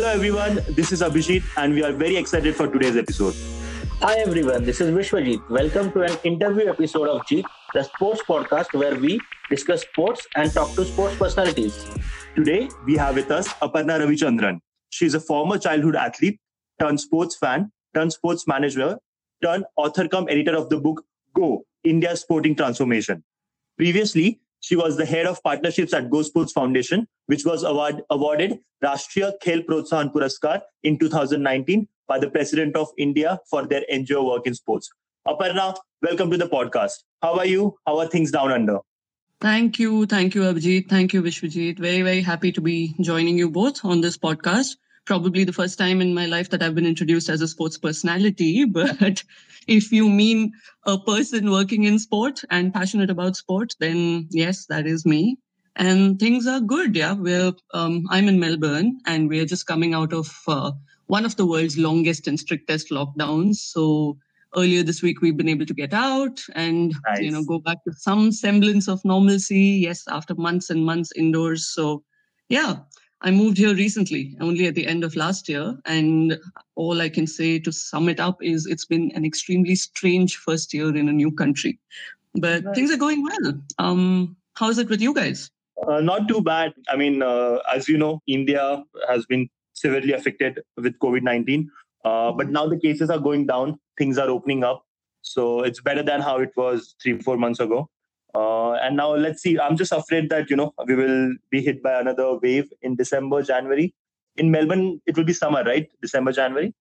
Hello everyone, this is Abhishek and we are very excited for today's episode. Hi everyone, this is Vishwajit. Welcome to an interview episode of Jeet, the sports podcast where we discuss sports and talk to sports personalities. Today we have with us Aparna Ravichandran. She is a former childhood athlete, turned sports fan, turned sports manager, turned author cum editor of the book Go! India: Sporting Transformation. Previously, she was the head of partnerships at GoSports Foundation, which was awarded Rashtriya Khel Protsahan Puraskar in 2019 by the President of India for their NGO work in sports. Aparna, welcome to the podcast. How are you? How are things down under? Thank you, Abhijit. Thank you, Vishwajit. Very, very happy to be joining you both on this podcast. Probably the first time in my life that I've been introduced as a sports personality. But if you mean a person working in sport and passionate about sport, then yes, that is me. And things are good. Yeah, I'm in Melbourne and we're just coming out of one of the world's longest and strictest lockdowns. So earlier this week, we've been able to get out and nice. Go back to some semblance of normalcy. Yes, after months and months indoors. So yeah. I moved here recently, only at the end of last year. And all I can say to sum it up is it's been an extremely strange first year in a new country. But Things are going well. How's it with you guys? Not too bad. I mean, as you know, India has been severely affected with COVID-19. But now the cases are going down. Things are opening up. So it's better than how it was 3-4 months ago. And now let's see. I'm just afraid that, we will be hit by another wave in December, January. In Melbourne, it will be summer, right? December, January?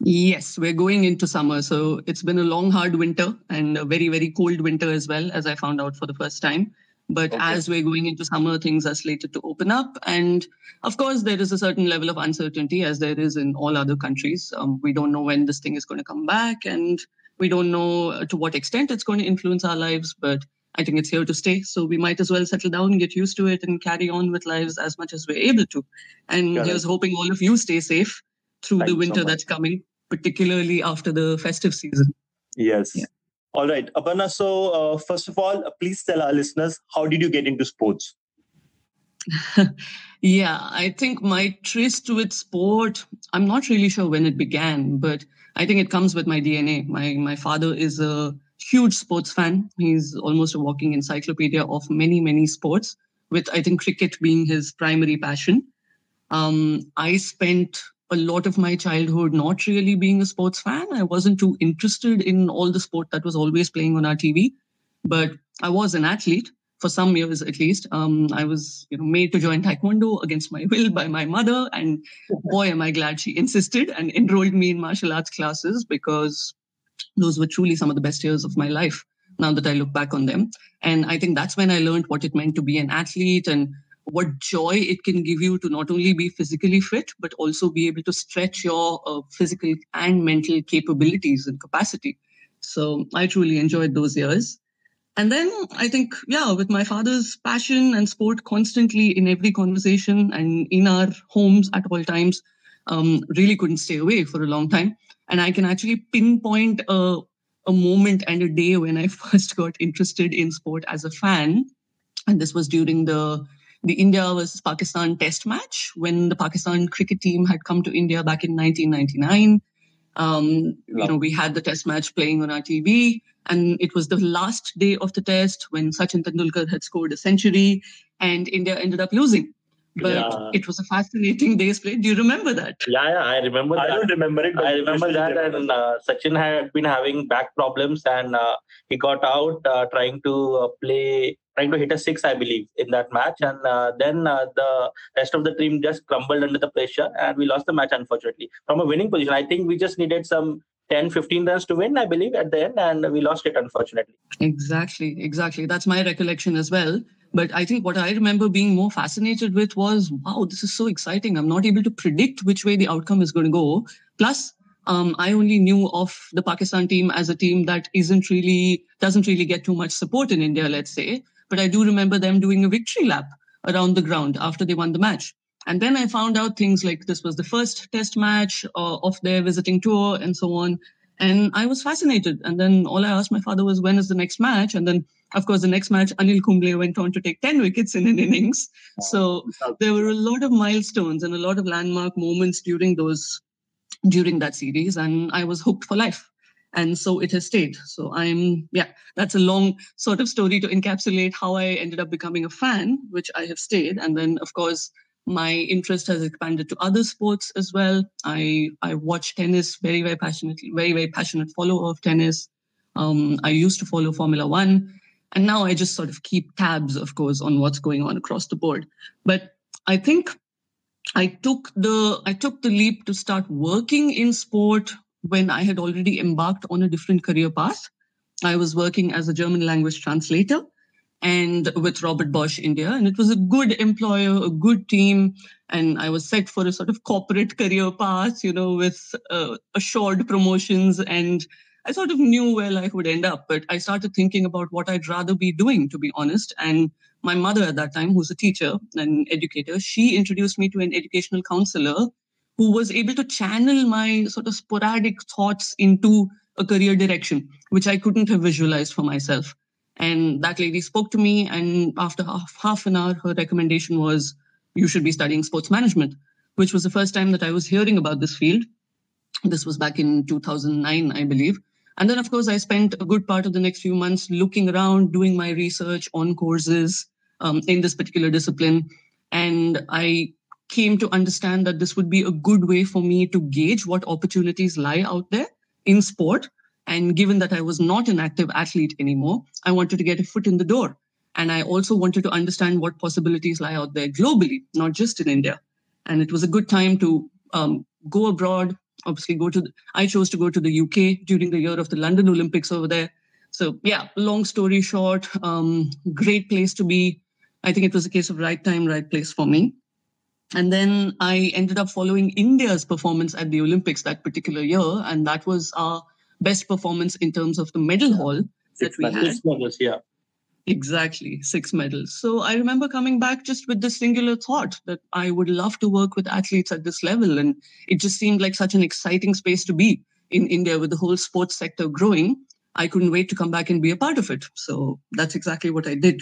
Yes, we're going into summer. So it's been a long, hard winter and a very, very cold winter as well, as I found out for the first time. But As we're going into summer, things are slated to open up. And of course, there is a certain level of uncertainty as there is in all other countries. We don't know when this thing is going to come back and we don't know to what extent it's going to influence our lives. But I think it's here to stay. So we might as well settle down, get used to it and carry on with lives as much as we're able to. And here's hoping all of you stay safe through the winter that's coming, particularly after the festive season. Yes. Yeah. All right, Aparna. So first of all, please tell our listeners, how did you get into sports? Yeah, I think my tryst with sport, I'm not really sure when it began, but I think it comes with my DNA. My father is a huge sports fan. He's almost a walking encyclopedia of many, many sports, with I think cricket being his primary passion. I spent a lot of my childhood not really being a sports fan. I wasn't too interested in all the sport that was always playing on our TV, but I was an athlete for some years at least. I was made to join Taekwondo against my will by my mother, and boy, am I glad she insisted and enrolled me in martial arts classes, because those were truly some of the best years of my life now that I look back on them. And I think that's when I learned what it meant to be an athlete and what joy it can give you to not only be physically fit, but also be able to stretch your physical and mental capabilities and capacity. So I truly enjoyed those years. And then I think, with my father's passion and sport constantly in every conversation and in our homes at all times, really couldn't stay away for a long time. And I can actually pinpoint a moment and a day when I first got interested in sport as a fan. And this was during the India versus Pakistan test match, when the Pakistan cricket team had come to India back in 1999. We had the test match playing on our TV. And it was the last day of the test when Sachin Tendulkar had scored a century and India ended up losing. But It was a fascinating day's play. Do you remember that? Yeah, I remember that. I don't remember it. I remember that. And Sachin had been having back problems and he got out trying to hit a six, I believe, in that match. And then the rest of the team just crumbled under the pressure and we lost the match, unfortunately. From a winning position, I think we just needed some 10-15 runs to win, I believe, at the end. And we lost it, unfortunately. Exactly. That's my recollection as well. But I think what I remember being more fascinated with was, wow, this is so exciting. I'm not able to predict which way the outcome is going to go. Plus, I only knew of the Pakistan team as a team that doesn't really get too much support in India, let's say. But I do remember them doing a victory lap around the ground after they won the match. And then I found out things like this was the first test match of their visiting tour and so on. And I was fascinated. And then all I asked my father was, when is the next match? And then, of course, the next match, Anil Kumble went on to take 10 wickets in an innings. So there were a lot of milestones and a lot of landmark moments during that series. And I was hooked for life. And so it has stayed. So that's a long sort of story to encapsulate how I ended up becoming a fan, which I have stayed. And then, of course, my interest has expanded to other sports as well. I watch tennis very, very passionately, very, very passionate follower of tennis. I used to follow Formula One. And now I just sort of keep tabs, of course, on what's going on across the board. But I think I took the leap to start working in sport when I had already embarked on a different career path. I was working as a German language translator, and with Robert Bosch India. And it was a good employer, a good team. And I was set for a sort of corporate career path, with assured promotions. And I sort of knew where life would end up. But I started thinking about what I'd rather be doing, to be honest. And my mother at that time, who's a teacher and educator, she introduced me to an educational counselor who was able to channel my sort of sporadic thoughts into a career direction, which I couldn't have visualized for myself. And that lady spoke to me, and after half an hour, her recommendation was, you should be studying sports management, which was the first time that I was hearing about this field. This was back in 2009, I believe. And then, of course, I spent a good part of the next few months looking around, doing my research on courses in this particular discipline. And I came to understand that this would be a good way for me to gauge what opportunities lie out there in sport. And given that I was not an active athlete anymore, I wanted to get a foot in the door. And I also wanted to understand what possibilities lie out there globally, not just in India. And it was a good time to go abroad. Obviously, I chose to go to the UK during the year of the London Olympics over there. So yeah, long story short, great place to be. I think it was a case of right time, right place for me. And then I ended up following India's performance at the Olympics that particular year. And that was our best performance in terms of the medal haul that we had. 6 medals, yeah. Exactly, 6 medals. So I remember coming back just with this singular thought that I would love to work with athletes at this level. And it just seemed like such an exciting space to be in India with the whole sports sector growing. I couldn't wait to come back and be a part of it. So that's exactly what I did.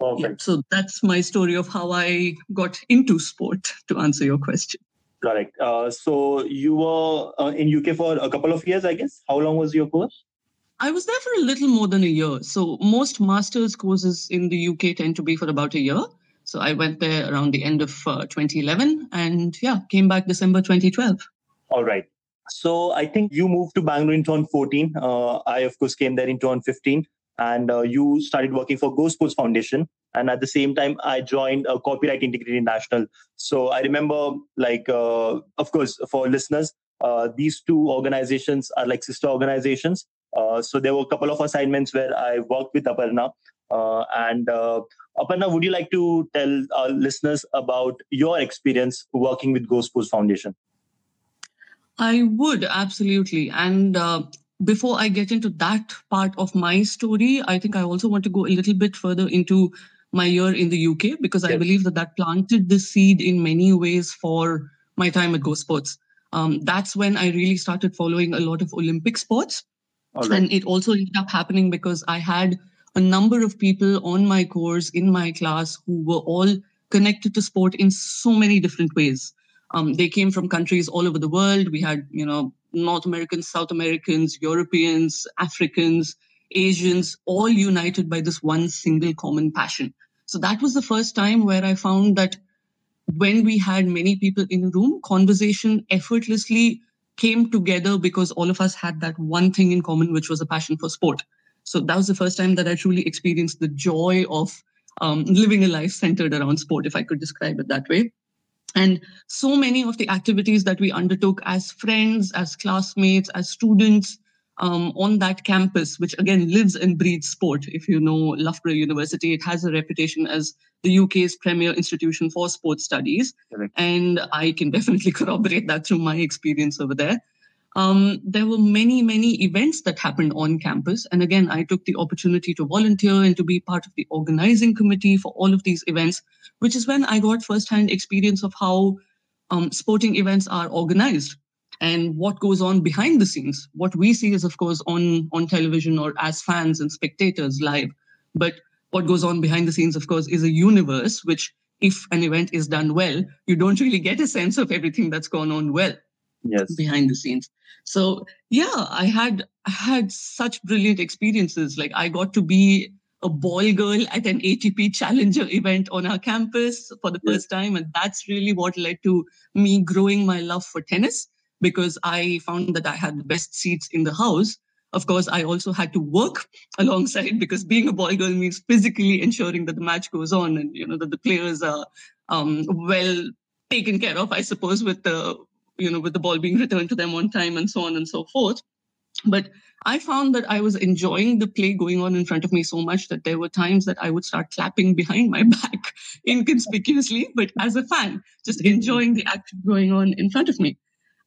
Perfect. So that's my story of how I got into sport, to answer your question. Correct. So you were in UK for a couple of years, I guess. How long was your course? I was there for a little more than a year. So most master's courses in the UK tend to be for about a year. So I went there around the end of 2011 and came back December 2012. All right. So I think you moved to Bangalore in 2014. I, of course, came there in 2015. And you started working for GoSports Foundation. And at the same time, I joined Copyright Integrity National. So I remember, of course, for listeners, these two organizations are like sister organizations. So there were a couple of assignments where I worked with Aparna. Aparna, would you like to tell our listeners about your experience working with GoSports Foundation? I would, absolutely. And before I get into that part of my story, I think I also want to go a little bit further into my year in the UK, because I believe that planted the seed in many ways for my time at GoSports. That's when I really started following a lot of Olympic sports. Right. And it also ended up happening because I had a number of people on my course, in my class, who were all connected to sport in so many different ways. They came from countries all over the world. We had, North Americans, South Americans, Europeans, Africans, Asians, all united by this one single common passion. So that was the first time where I found that when we had many people in a room, conversation effortlessly came together because all of us had that one thing in common, which was a passion for sport. So that was the first time that I truly experienced the joy of living a life centered around sport, if I could describe it that way. And so many of the activities that we undertook as friends, as classmates, as students on that campus, which again lives and breathes sport. If you know Loughborough University, it has a reputation as the UK's premier institution for sports studies. Correct. And I can definitely corroborate that through my experience over there. There were many, many events that happened on campus. And again, I took the opportunity to volunteer and to be part of the organizing committee for all of these events, which is when I got firsthand experience of how sporting events are organized. and what goes on behind the scenes. What we see is, of course, on television or as fans and spectators live. But what goes on behind the scenes, of course, is a universe which, if an event is done well, you don't really get a sense of everything that's gone on well behind the scenes. So, yeah, I had such brilliant experiences. Like, I got to be a ball girl at an ATP Challenger event on our campus for the first time. And that's really what led to me growing my love for tennis, because I found that I had the best seats in the house. Of course, I also had to work alongside, because being a ball girl means physically ensuring that the match goes on and, you know, that the players are well taken care of, I suppose, with the, you know, with the ball being returned to them on time and so on and so forth. But I found that I was enjoying the play going on in front of me so much that there were times that I would start clapping behind my back inconspicuously, but as a fan, just enjoying the action going on in front of me.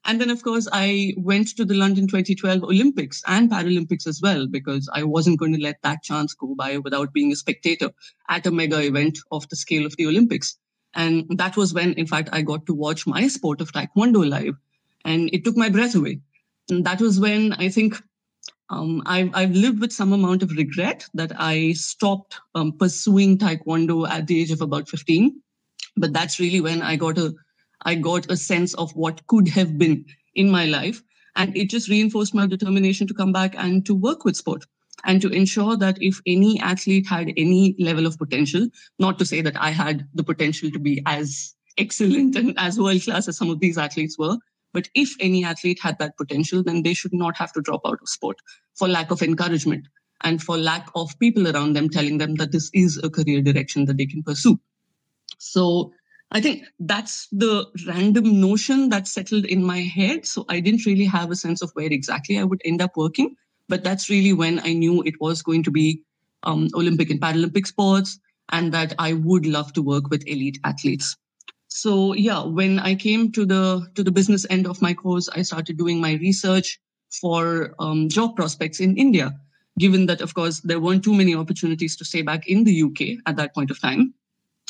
And then, of course, I went to the London 2012 Olympics and Paralympics as well, because I wasn't going to let that chance go by without being a spectator at a mega event of the scale of the Olympics. And that was when, in fact, I got to watch my sport of Taekwondo live, and it took my breath away. And that was when I think I've lived with some amount of regret that I stopped pursuing Taekwondo at the age of about 15. But that's really when I got a sense of what could have been in my life. And it just reinforced my determination to come back and to work with sport and to ensure that if any athlete had any level of potential, not to say that I had the potential to be as excellent and as world-class as some of these athletes were, but if any athlete had that potential, then they should not have to drop out of sport for lack of encouragement and for lack of people around them telling them that this is a career direction that they can pursue. So I think that's the random notion that settled in my head. So I didn't really have a sense of where exactly I would end up working. But that's really when I knew it was going to be Olympic and Paralympic sports, and that I would love to work with elite athletes. So, yeah, when I came to the business end of my course, I started doing my research for job prospects in India, given that, of course, there weren't too many opportunities to stay back in the UK at that point of time.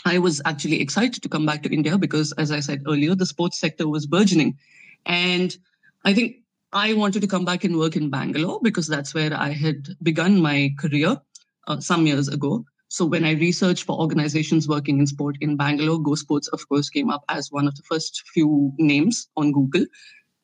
I was actually excited to come back to India because, as I said earlier, the sports sector was burgeoning. And I think I wanted to come back and work in Bangalore because that's where I had begun my career some years ago. So when I researched for organizations working in sport in Bangalore, GoSports, of course, came up as one of the first few names on Google.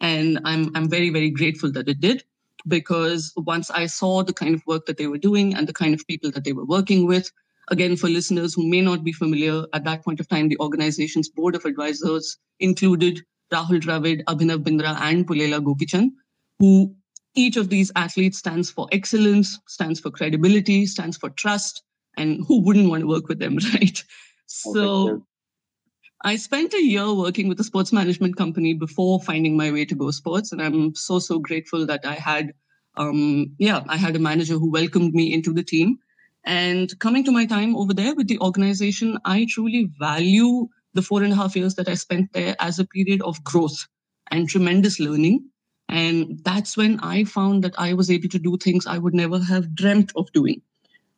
And I'm very, very grateful that it did, because once I saw the kind of work that they were doing and the kind of people that they were working with, again, for listeners who may not be familiar, at that point of time, the organization's board of advisors included Rahul Dravid, Abhinav Bindra, and Pullela Gopichand, who each of these athletes stands for excellence, stands for credibility, stands for trust, and who wouldn't want to work with them, right? So I spent a year working with a sports management company before finding my way to GoSports, and I'm so grateful that I had a manager who welcomed me into the team. And coming to my time over there with the organization, I truly value the 4.5 years that I spent there as a period of growth and tremendous learning. And that's when I found that I was able to do things I would never have dreamt of doing.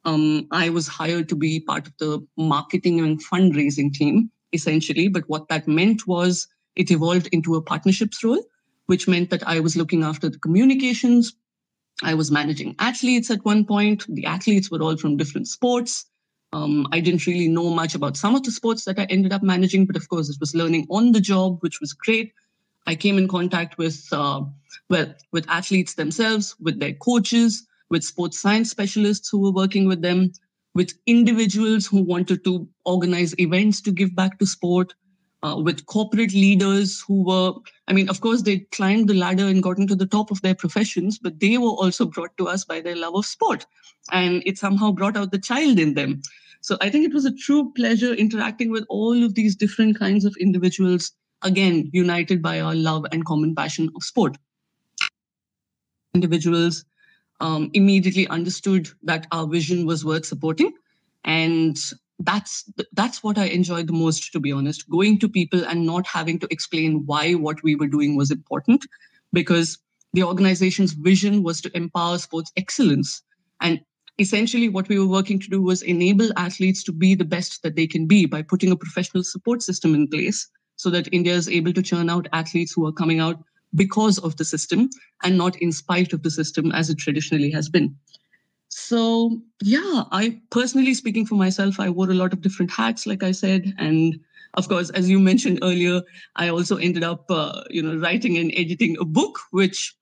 I was hired to be part of the marketing and fundraising team, essentially. But what that meant was it evolved into a partnerships role, which meant that I was looking after the communications. I was managing athletes at one point. The athletes were all from different sports. I didn't really know much about some of the sports that I ended up managing, but of course it was learning on the job, which was great. I came in contact with athletes themselves, with their coaches, with sports science specialists who were working with them, with individuals who wanted to organize events to give back to sport, with corporate leaders who were, I mean, of course, they climbed the ladder and gotten to the top of their professions, but they were also brought to us by their love of sport. And it somehow brought out the child in them. So I think it was a true pleasure interacting with all of these different kinds of individuals, again, united by our love and common passion of sport. Individuals immediately understood that our vision was worth supporting. And that's what I enjoyed the most, to be honest, going to people and not having to explain why what we were doing was important, because the organization's vision was to empower sports excellence. And essentially what we were working to do was enable athletes to be the best that they can be by putting a professional support system in place so that India is able to churn out athletes who are coming out because of the system and not in spite of the system as it traditionally has been. So, yeah, I personally, speaking for myself, I wore a lot of different hats, like I said. And of course, as you mentioned earlier, I also ended up, writing and editing a book, which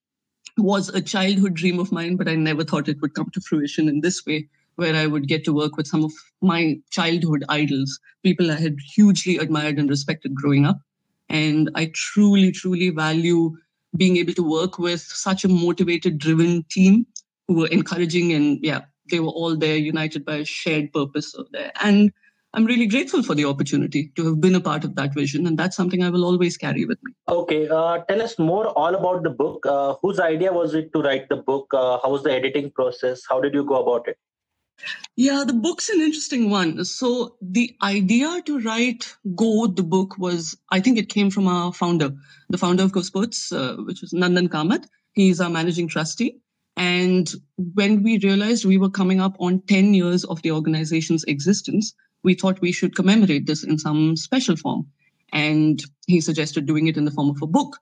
was a childhood dream of mine, but I never thought it would come to fruition in this way, where I would get to work with some of my childhood idols, people I had hugely admired and respected growing up. And I truly, truly value being able to work with such a motivated, driven team who were encouraging. And yeah, they were all there, united by a shared purpose there. And I'm really grateful for the opportunity to have been a part of that vision. And that's something I will always carry with me. Okay. Tell us more all about the book. Whose idea was it to write the book? How was the editing process? How did you go about it? Yeah, the book's an interesting one. So the idea to write Go! The book was, I think it came from our founder, the founder of GoSports, which is Nandan Kamath. He's our managing trustee. And when we realized we were coming up on 10 years of the organization's existence, we thought we should commemorate this in some special form. And he suggested doing it in the form of a book.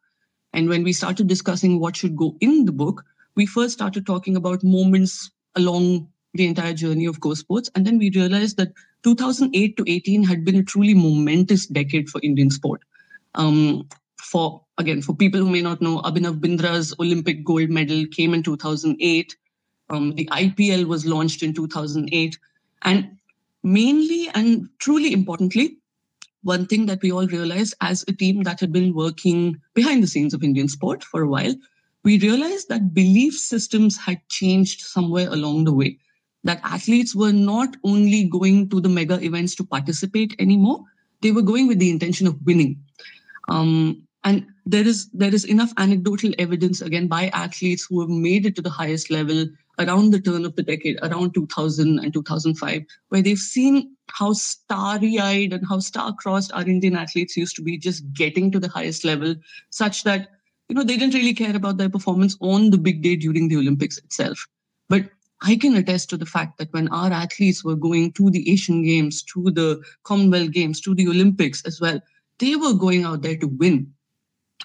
And when we started discussing what should go in the book, we first started talking about moments along the entire journey of GoSports. And then we realized that 2008 to 18 had been a truly momentous decade for Indian sport. For people who may not know, Abhinav Bindra's Olympic gold medal came in 2008. The IPL was launched in 2008. And mainly and truly importantly, one thing that we all realized as a team that had been working behind the scenes of Indian sport for a while, we realized that belief systems had changed somewhere along the way. That athletes were not only going to the mega events to participate anymore, they were going with the intention of winning. And there is enough anecdotal evidence, again, by athletes who have made it to the highest level around the turn of the decade, around 2000 and 2005, where they've seen how starry-eyed and how star-crossed our Indian athletes used to be just getting to the highest level, such that, they didn't really care about their performance on the big day during the Olympics itself. But I can attest to the fact that when our athletes were going to the Asian Games, to the Commonwealth Games, to the Olympics as well, they were going out there to win.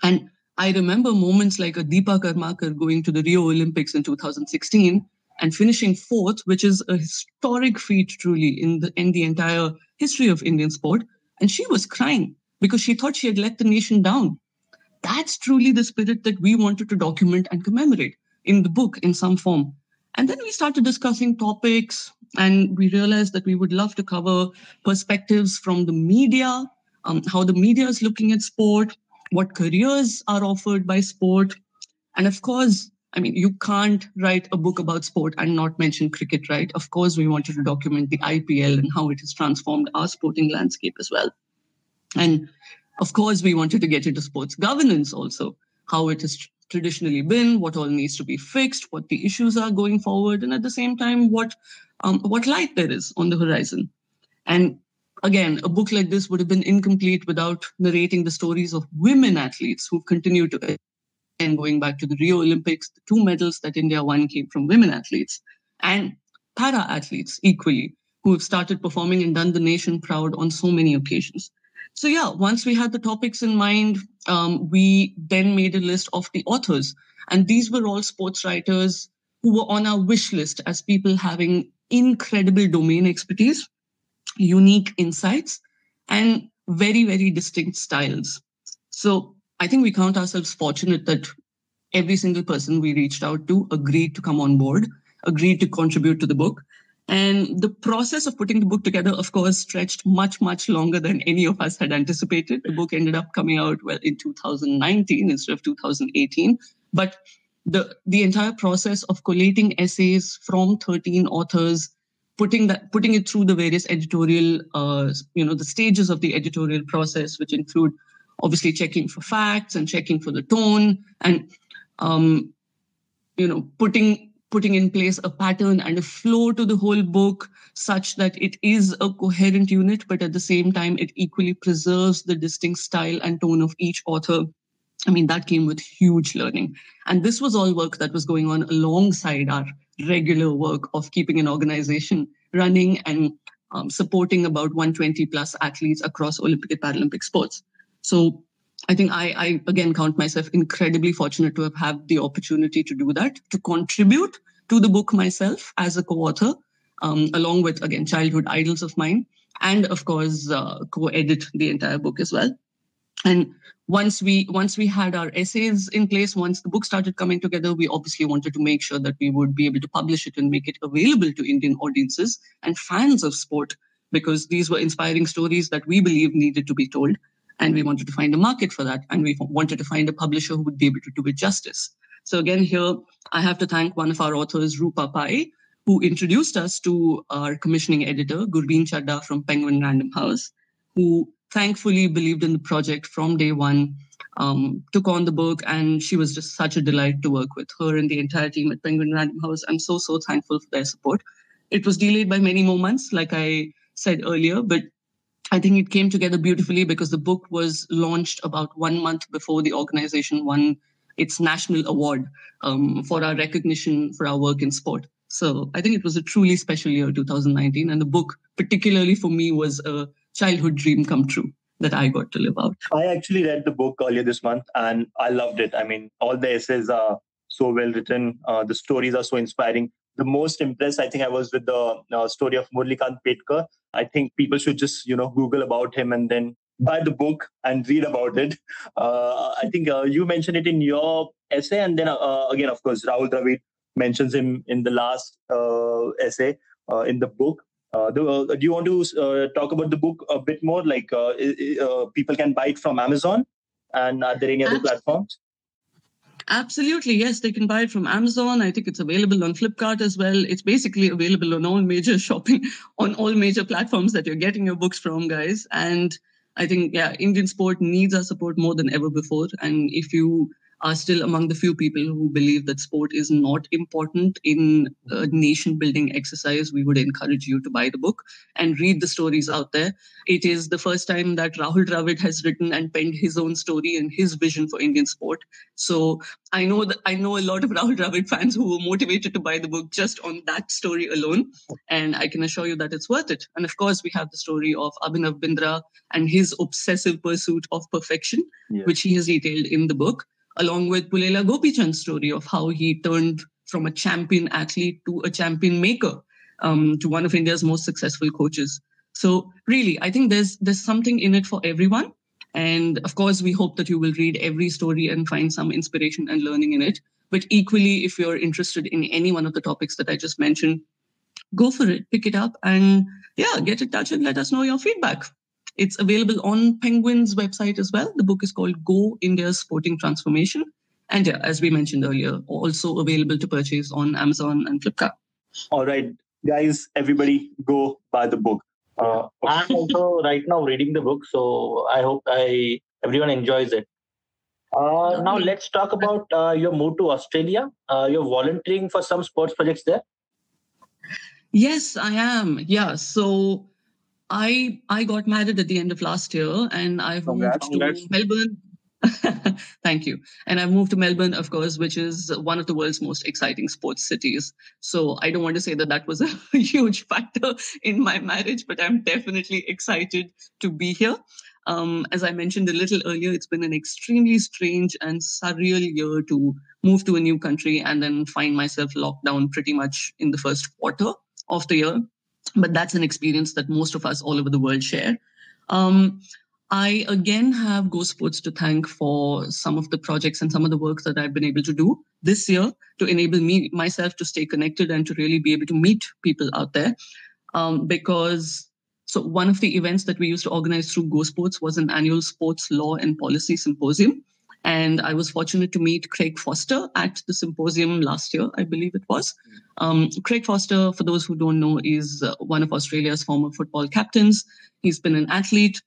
And I remember moments like a Deepa Karmakar going to the Rio Olympics in 2016 and finishing fourth, which is a historic feat truly in the entire history of Indian sport. And she was crying because she thought she had let the nation down. That's truly the spirit that we wanted to document and commemorate in the book in some form. And then we started discussing topics and we realized that we would love to cover perspectives from the media, how the media is looking at sport, what careers are offered by sport. And of course, you can't write a book about sport and not mention cricket, right? Of course, we wanted to document the IPL and how it has transformed our sporting landscape as well. And of course, we wanted to get into sports governance also, how it has traditionally been, what all needs to be fixed, what the issues are going forward, and at the same time, what light there is on the horizon. And again, a book like this would have been incomplete without narrating the stories of women athletes who continue to, and going back to the Rio Olympics, the two medals that India won came from women athletes and para athletes equally, who have started performing and done the nation proud on so many occasions. So yeah, once we had the topics in mind, we then made a list of the authors. And these were all sports writers who were on our wish list as people having incredible domain expertise, unique insights, and very, very distinct styles. So I think we count ourselves fortunate that every single person we reached out to agreed to come on board, agreed to contribute to the book. And the process of putting the book together, of course, stretched much, much longer than any of us had anticipated. The book ended up coming out, in 2019 instead of 2018. But the entire process of collating essays from 13 authors, putting it through the various editorial, the stages of the editorial process, which include obviously checking for facts and checking for the tone and, putting in place a pattern and a flow to the whole book such that it is a coherent unit, but at the same time, it equally preserves the distinct style and tone of each author. That came with huge learning. And this was all work that was going on alongside our regular work of keeping an organization running and supporting about 120 plus athletes across Olympic and Paralympic sports. So I think I again count myself incredibly fortunate to have had the opportunity to do that, to contribute to the book myself as a co-author, along with, again, childhood idols of mine, and of course, co-edit the entire book as well. And once we had our essays in place, once the book started coming together, we obviously wanted to make sure that we would be able to publish it and make it available to Indian audiences and fans of sport, because these were inspiring stories that we believe needed to be told. And we wanted to find a market for that. And we wanted to find a publisher who would be able to do it justice. So again, here, I have to thank one of our authors, Rupa Pai, who introduced us to our commissioning editor, Gurbeen Chadda from Penguin Random House, who thankfully believed in the project from day one, took on the book, and she was just such a delight to work with. Her and the entire team at Penguin Random House, I'm so, so thankful for their support. It was delayed by many more months, like I said earlier, but I think it came together beautifully because the book was launched about 1 month before the organization won its national award for our recognition for our work in sport. So I think it was a truly special year, 2019. And the book, particularly for me, was a childhood dream come true that I got to live out. I actually read the book earlier this month and I loved it. I mean, all the essays are so well written. The stories are so inspiring. The most impressed, I think, I was with the story of Murlikant Petkar. I think people should just, Google about him and then buy the book and read about it. I think you mentioned it in your essay. And then again, of course, Rahul Dravid mentions him in the last essay in the book. Do you want to talk about the book a bit more? Like people can buy it from Amazon, and are there any other platforms? Absolutely. Yes, they can buy it from Amazon. I think it's available on Flipkart as well. It's basically available on all major platforms that you're getting your books from, guys. And I think, Indian sport needs our support more than ever before. And if you are still among the few people who believe that sport is not important in a nation-building exercise, we would encourage you to buy the book and read the stories out there. It is the first time that Rahul Dravid has written and penned his own story and his vision for Indian sport. So I know a lot of Rahul Dravid fans who were motivated to buy the book just on that story alone. And I can assure you that it's worth it. And of course, we have the story of Abhinav Bindra and his obsessive pursuit of perfection, which he has detailed in the book, along with Pullela Gopichand's story of how he turned from a champion athlete to a champion maker, to one of India's most successful coaches. So really, I think there's something in it for everyone. And of course, we hope that you will read every story and find some inspiration and learning in it. But equally, if you're interested in any one of the topics that I just mentioned, go for it, pick it up, and get in touch and let us know your feedback. It's available on Penguin's website as well. The book is called Go! India: Sporting Transformation. And as we mentioned earlier, also available to purchase on Amazon and Flipkart. All right, guys, everybody go buy the book. I'm also right now reading the book, so I hope everyone enjoys it. Now let's talk about your move to Australia. You're volunteering for some sports projects there? Yes, I am. Yeah, so I got married at the end of last year, and I've moved to Melbourne. Thank you. And I've moved to Melbourne, of course, which is one of the world's most exciting sports cities. So I don't want to say that was a huge factor in my marriage, but I'm definitely excited to be here. As I mentioned a little earlier, it's been an extremely strange and surreal year to move to a new country and then find myself locked down pretty much in the first quarter of the year. But that's an experience that most of us all over the world share. I again have GoSports to thank for some of the projects and some of the work that I've been able to do this year to enable myself to stay connected and to really be able to meet people out there. So one of the events that we used to organize through GoSports was an annual sports law and policy symposium. And I was fortunate to meet Craig Foster at the symposium last year, I believe it was. Craig Foster, for those who don't know, is one of Australia's former football captains. He's been an athlete,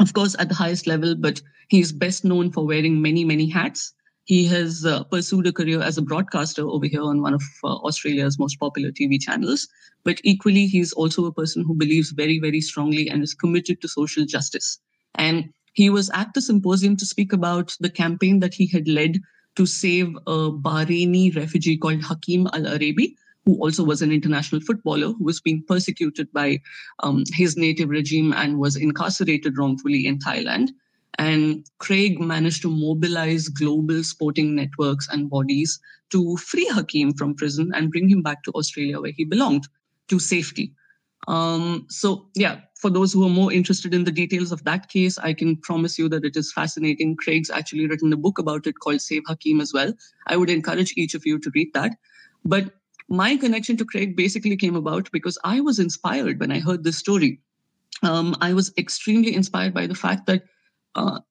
of course, at the highest level, but he's best known for wearing many, many hats. He has pursued a career as a broadcaster over here on one of Australia's most popular TV channels. But equally, he's also a person who believes very, very strongly and is committed to social justice. And he was at the symposium to speak about the campaign that he had led to save a Bahraini refugee called Hakim Al-Arabi, who also was an international footballer who was being persecuted by his native regime and was incarcerated wrongfully in Thailand. And Craig managed to mobilize global sporting networks and bodies to free Hakim from prison and bring him back to Australia where he belonged, to safety. For those who are more interested in the details of that case, I can promise you that it is fascinating. Craig's actually written a book about it called Save Hakim as well. I would encourage each of you to read that. But my connection to Craig basically came about because I was inspired when I heard this story. I was extremely inspired by the fact that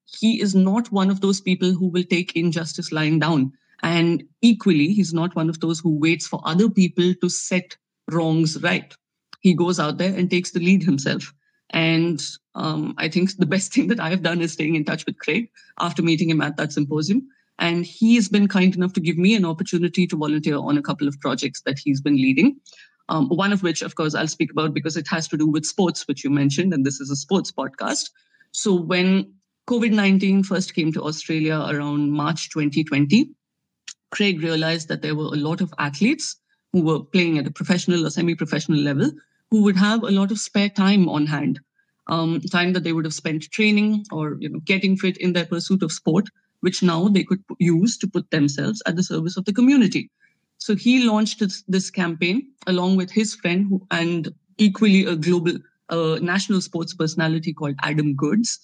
he is not one of those people who will take injustice lying down. And equally, he's not one of those who waits for other people to set wrongs right. He goes out there and takes the lead himself. And I think the best thing that I have done is staying in touch with Craig after meeting him at that symposium. And he has been kind enough to give me an opportunity to volunteer on a couple of projects that he's been leading. One of which, of course, I'll speak about because it has to do with sports, which you mentioned, and this is a sports podcast. So when COVID-19 first came to Australia around March 2020, Craig realized that there were a lot of athletes who were playing at a professional or semi-professional level who would have a lot of spare time on hand, time that they would have spent training or getting fit in their pursuit of sport, which now they could use to put themselves at the service of the community. So he launched this campaign along with his friend and equally a global national sports personality called Adam Goodes.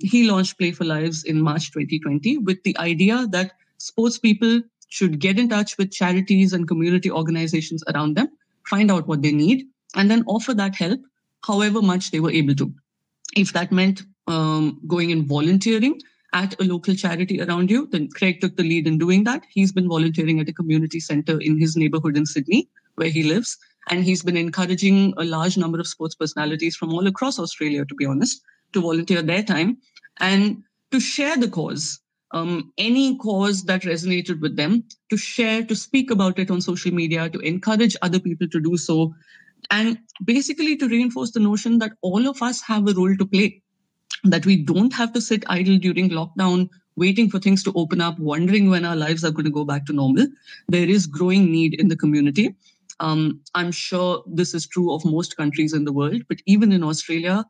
He launched Play for Lives in March 2020 with the idea that sports people should get in touch with charities and community organizations around them, find out what they need, and then offer that help however much they were able to. If that meant going and volunteering at a local charity around you, then Craig took the lead in doing that. He's been volunteering at a community center in his neighborhood in Sydney, where he lives, and he's been encouraging a large number of sports personalities from all across Australia, to be honest, to volunteer their time and to share the cause, any cause that resonated with them, to share, to speak about it on social media, to encourage other people to do so, and basically to reinforce the notion that all of us have a role to play, that we don't have to sit idle during lockdown, waiting for things to open up, wondering when our lives are going to go back to normal. There is growing need in the community. I'm sure this is true of most countries in the world, but even in Australia,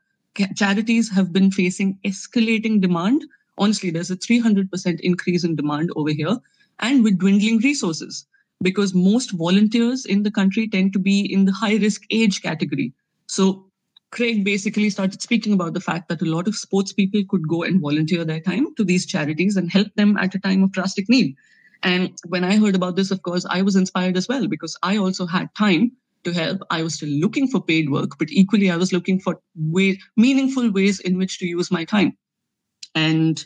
charities have been facing escalating demand. Honestly, there's a 300% increase in demand over here, and with dwindling resources, because most volunteers in the country tend to be in the high-risk age category. So Craig basically started speaking about the fact that a lot of sports people could go and volunteer their time to these charities and help them at a time of drastic need. And when I heard about this, of course, I was inspired as well, because I also had time to help. I was still looking for paid work, but equally I was looking for meaningful ways in which to use my time. And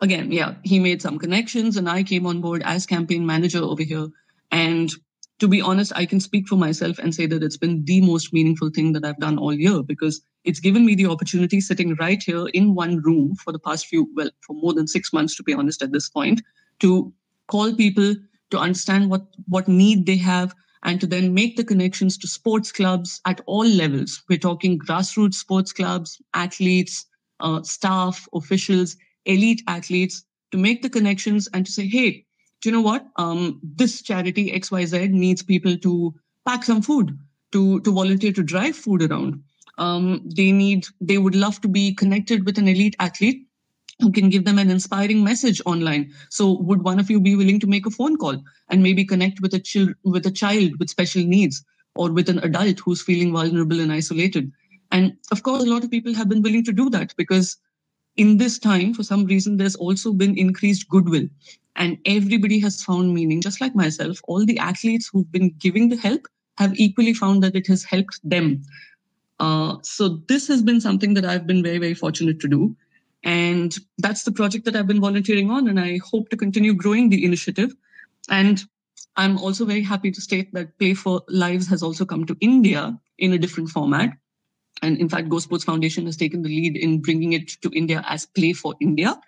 again, he made some connections and I came on board as campaign manager over here. And to be honest, I can speak for myself and say that it's been the most meaningful thing that I've done all year, because it's given me the opportunity sitting right here in one room for the past for more than 6 months, to be honest, at this point, to call people, to understand what need they have, and to then make the connections to sports clubs at all levels. We're talking grassroots sports clubs, athletes, staff, officials, elite athletes, to make the connections and to say, hey, do you know what? This charity XYZ needs people to pack some food, to volunteer to drive food around. They would love to be connected with an elite athlete who can give them an inspiring message online. So would one of you be willing to make a phone call and maybe connect with a child with special needs, or with an adult who's feeling vulnerable and isolated? And of course, a lot of people have been willing to do that, because in this time, for some reason, there's also been increased goodwill. And everybody has found meaning, just like myself. All the athletes who've been giving the help have equally found that it has helped them. So this has been something that I've been very, very fortunate to do. And that's the project that I've been volunteering on, and I hope to continue growing the initiative. And I'm also very happy to state that Play for Lives has also come to India in a different format. And in fact, GoSports Foundation has taken the lead in bringing it to India as Play for India,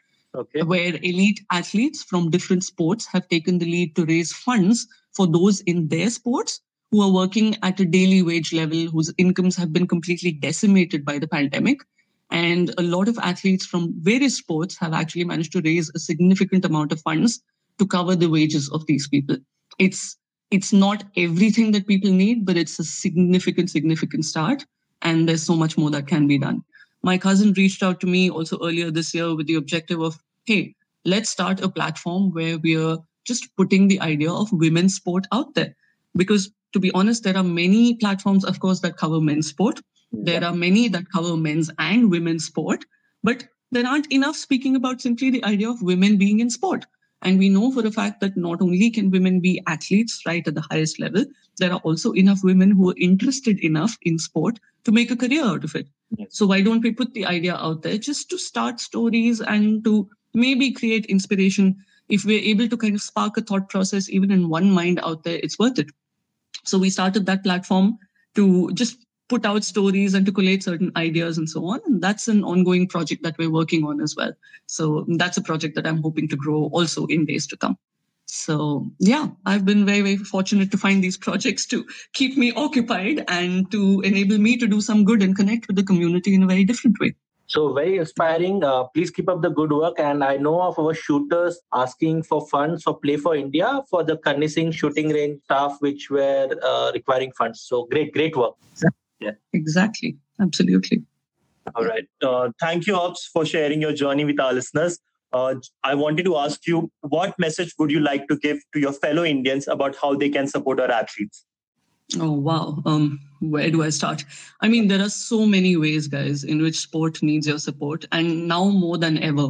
where elite athletes from different sports have taken the lead to raise funds for those in their sports who are working at a daily wage level, whose incomes have been completely decimated by the pandemic. And a lot of athletes from various sports have actually managed to raise a significant amount of funds to cover the wages of these people. It's not everything that people need, but it's a significant start. And there's so much more that can be done. My cousin reached out to me also earlier this year with the objective of, hey, let's start a platform where we are just putting the idea of women's sport out there. Because to be honest, there are many platforms, of course, that cover men's sport. There are many that cover men's and women's sport, but there aren't enough speaking about simply the idea of women being in sport. And we know for a fact that not only can women be athletes right at the highest level, there are also enough women who are interested enough in sport to make a career out of it. Yes. So why don't we put the idea out there just to start stories and to maybe create inspiration? If we're able to kind of spark a thought process, even in one mind out there, it's worth it. So we started that platform to just put out stories and to collate certain ideas and so on. And that's an ongoing project that we're working on as well. So that's a project that I'm hoping to grow also in days to come. So yeah, I've been very, very fortunate to find these projects to keep me occupied and to enable me to do some good and connect with the community in a very different way. So very inspiring. Please keep up the good work. And I know of our shooters asking for funds for Play for India for the Karni Singh Shooting Range staff, which were requiring funds. So great work. Yeah, exactly. Absolutely. All right. Thank you, Ops, for sharing your journey with our listeners. I wanted to ask you, what message would you like to give to your fellow Indians about how they can support our athletes? Oh, wow. Where do I start? I mean, there are so many ways, guys, in which sport needs your support. And now more than ever,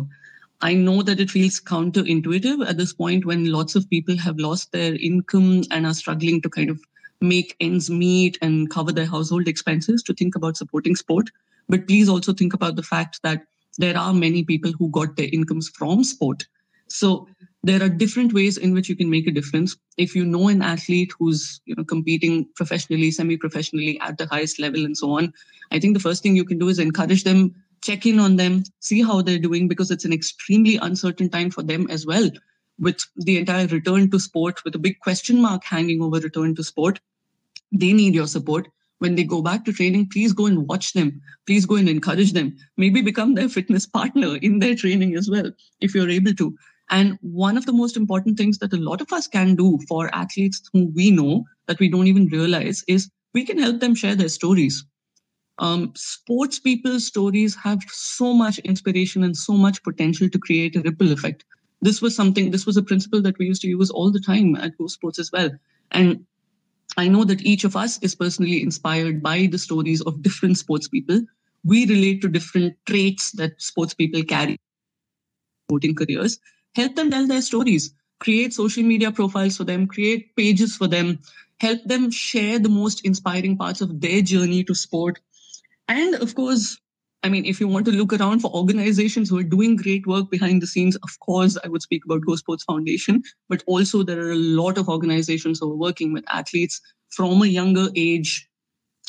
I know that it feels counterintuitive at this point when lots of people have lost their income and are struggling to kind of make ends meet and cover their household expenses, to think about supporting sport. But please also think about the fact that there are many people who got their incomes from sport. So there are different ways in which you can make a difference. If you know an athlete who's competing professionally, semi-professionally at the highest level and so on, I think the first thing you can do is encourage them, check in on them, see how they're doing, because it's an extremely uncertain time for them as well. With the entire return to sport, with a big question mark hanging over return to sport, they need your support. When they go back to training, please go and watch them. Please go and encourage them. Maybe become their fitness partner in their training as well, if you're able to. And one of the most important things that a lot of us can do for athletes who we know that we don't even realize is we can help them share their stories. Sports people's stories have so much inspiration and so much potential to create a ripple effect. This was a principle that we used to use all the time at GoSports as well. And I know that each of us is personally inspired by the stories of different sports people. We relate to different traits that sports people carry in sporting careers. Help them tell their stories. Create social media profiles for them. Create pages for them. Help them share the most inspiring parts of their journey to sport. And of course, I mean, if you want to look around for organizations who are doing great work behind the scenes, of course, I would speak about GoSports Foundation, but also there are a lot of organizations who are working with athletes from a younger age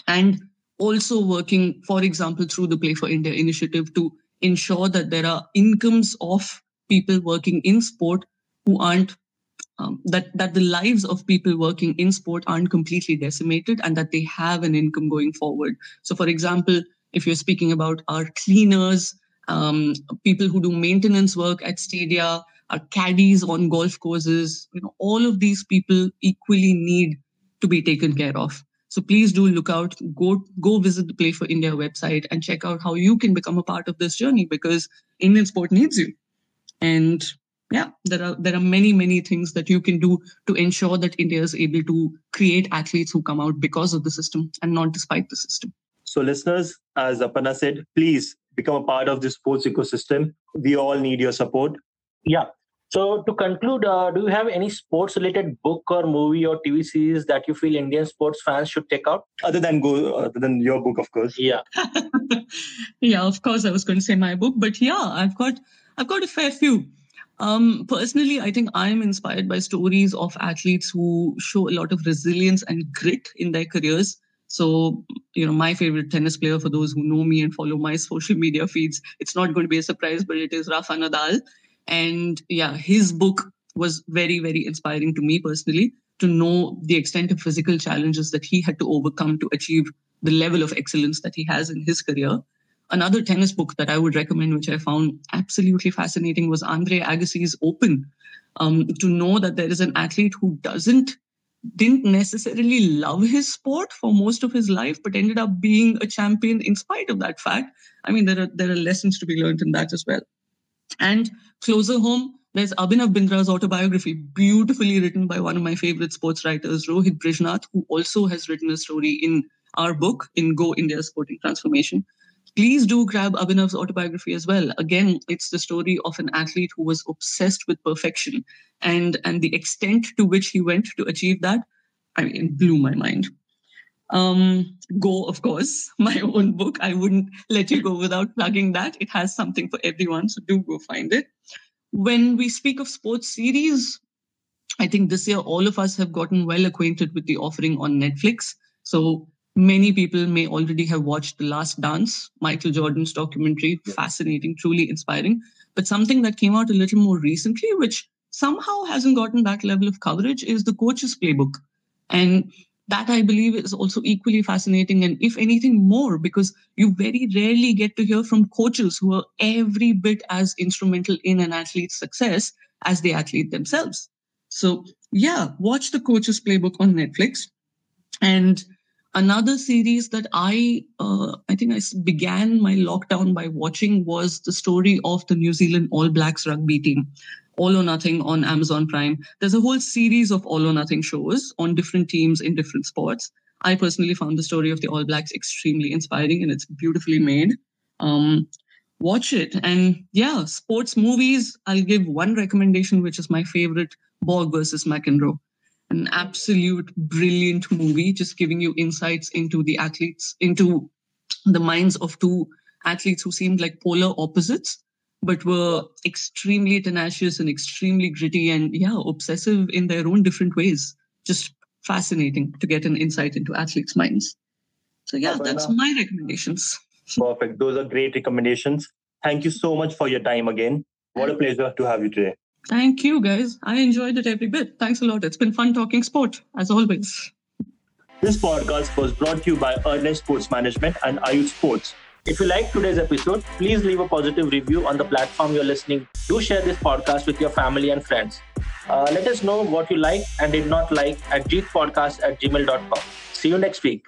and also working, for example, through the Play for India initiative to ensure that there are incomes of people working in sport who aren't, that the lives of people working in sport aren't completely decimated and that they have an income going forward. So, for example, if you're speaking about our cleaners, people who do maintenance work at stadia, our caddies on golf courses, all of these people equally need to be taken care of. So please do look out, go visit the Play for India website and check out how you can become a part of this journey, because Indian sport needs you. And yeah, there are many, many things that you can do to ensure that India is able to create athletes who come out because of the system and not despite the system. So listeners, as Aparna said, please become a part of this sports ecosystem. We all need your support. Yeah. So to conclude, do you have any sports-related book or movie or TV series that you feel Indian sports fans should check out? Other than your book, of course. Yeah. Yeah, of course, I was going to say my book. But yeah, I've got a fair few. Personally, I think I'm inspired by stories of athletes who show a lot of resilience and grit in their careers. So, my favorite tennis player, for those who know me and follow my social media feeds, it's not going to be a surprise, but it is Rafa Nadal. And yeah, his book was very, very inspiring to me personally, to know the extent of physical challenges that he had to overcome to achieve the level of excellence that he has in his career. Another tennis book that I would recommend, which I found absolutely fascinating, was Andre Agassi's Open. To know that there is an athlete who doesn't didn't necessarily love his sport for most of his life, but ended up being a champion in spite of that fact. I mean, there are lessons to be learned in that as well. And closer home, there's Abhinav Bindra's autobiography, beautifully written by one of my favorite sports writers, Rohit Brijnath, who also has written a story in our book, in Go! India: Sporting Transformation. Please do grab Abhinav's autobiography as well. Again, it's the story of an athlete who was obsessed with perfection, and the extent to which he went to achieve that, I mean, it blew my mind. Go, of course, my own book. I wouldn't let you go without plugging that. It has something for everyone, so do go find it. When we speak of sports series, I think this year all of us have gotten well acquainted with the offering on Netflix. So many people may already have watched The Last Dance, Michael Jordan's documentary, fascinating, truly inspiring. But something that came out a little more recently, which somehow hasn't gotten that level of coverage, is The Coach's Playbook. And that, I believe, is also equally fascinating, and if anything more, because you very rarely get to hear from coaches who are every bit as instrumental in an athlete's success as the athlete themselves. So yeah, watch The Coach's Playbook on Netflix. And another series that I think I began my lockdown by watching was the story of the New Zealand All Blacks rugby team. All or Nothing on Amazon Prime. There's a whole series of All or Nothing shows on different teams in different sports. I personally found the story of the All Blacks extremely inspiring, and it's beautifully made. Watch it. And yeah, sports movies, I'll give one recommendation, which is my favorite, Borg versus McEnroe. An absolute brilliant movie, just giving you insights into the athletes, into the minds of two athletes who seemed like polar opposites, but were extremely tenacious and extremely gritty and, yeah, obsessive in their own different ways. Just fascinating to get an insight into athletes' minds. So, yeah, that's my recommendations. Perfect. Those are great recommendations. Thank you so much for your time again. What a pleasure to have you today. Thank you, guys. I enjoyed it every bit. Thanks a lot. It's been fun talking sport, as always. This podcast was brought to you by Ernest Sports Management and Ayut Sports. If you like today's episode, please leave a positive review on the platform you're listening. Do share this podcast with your family and friends. Let us know what you like and did not like at jeetpodcast@gmail.com. See you next week.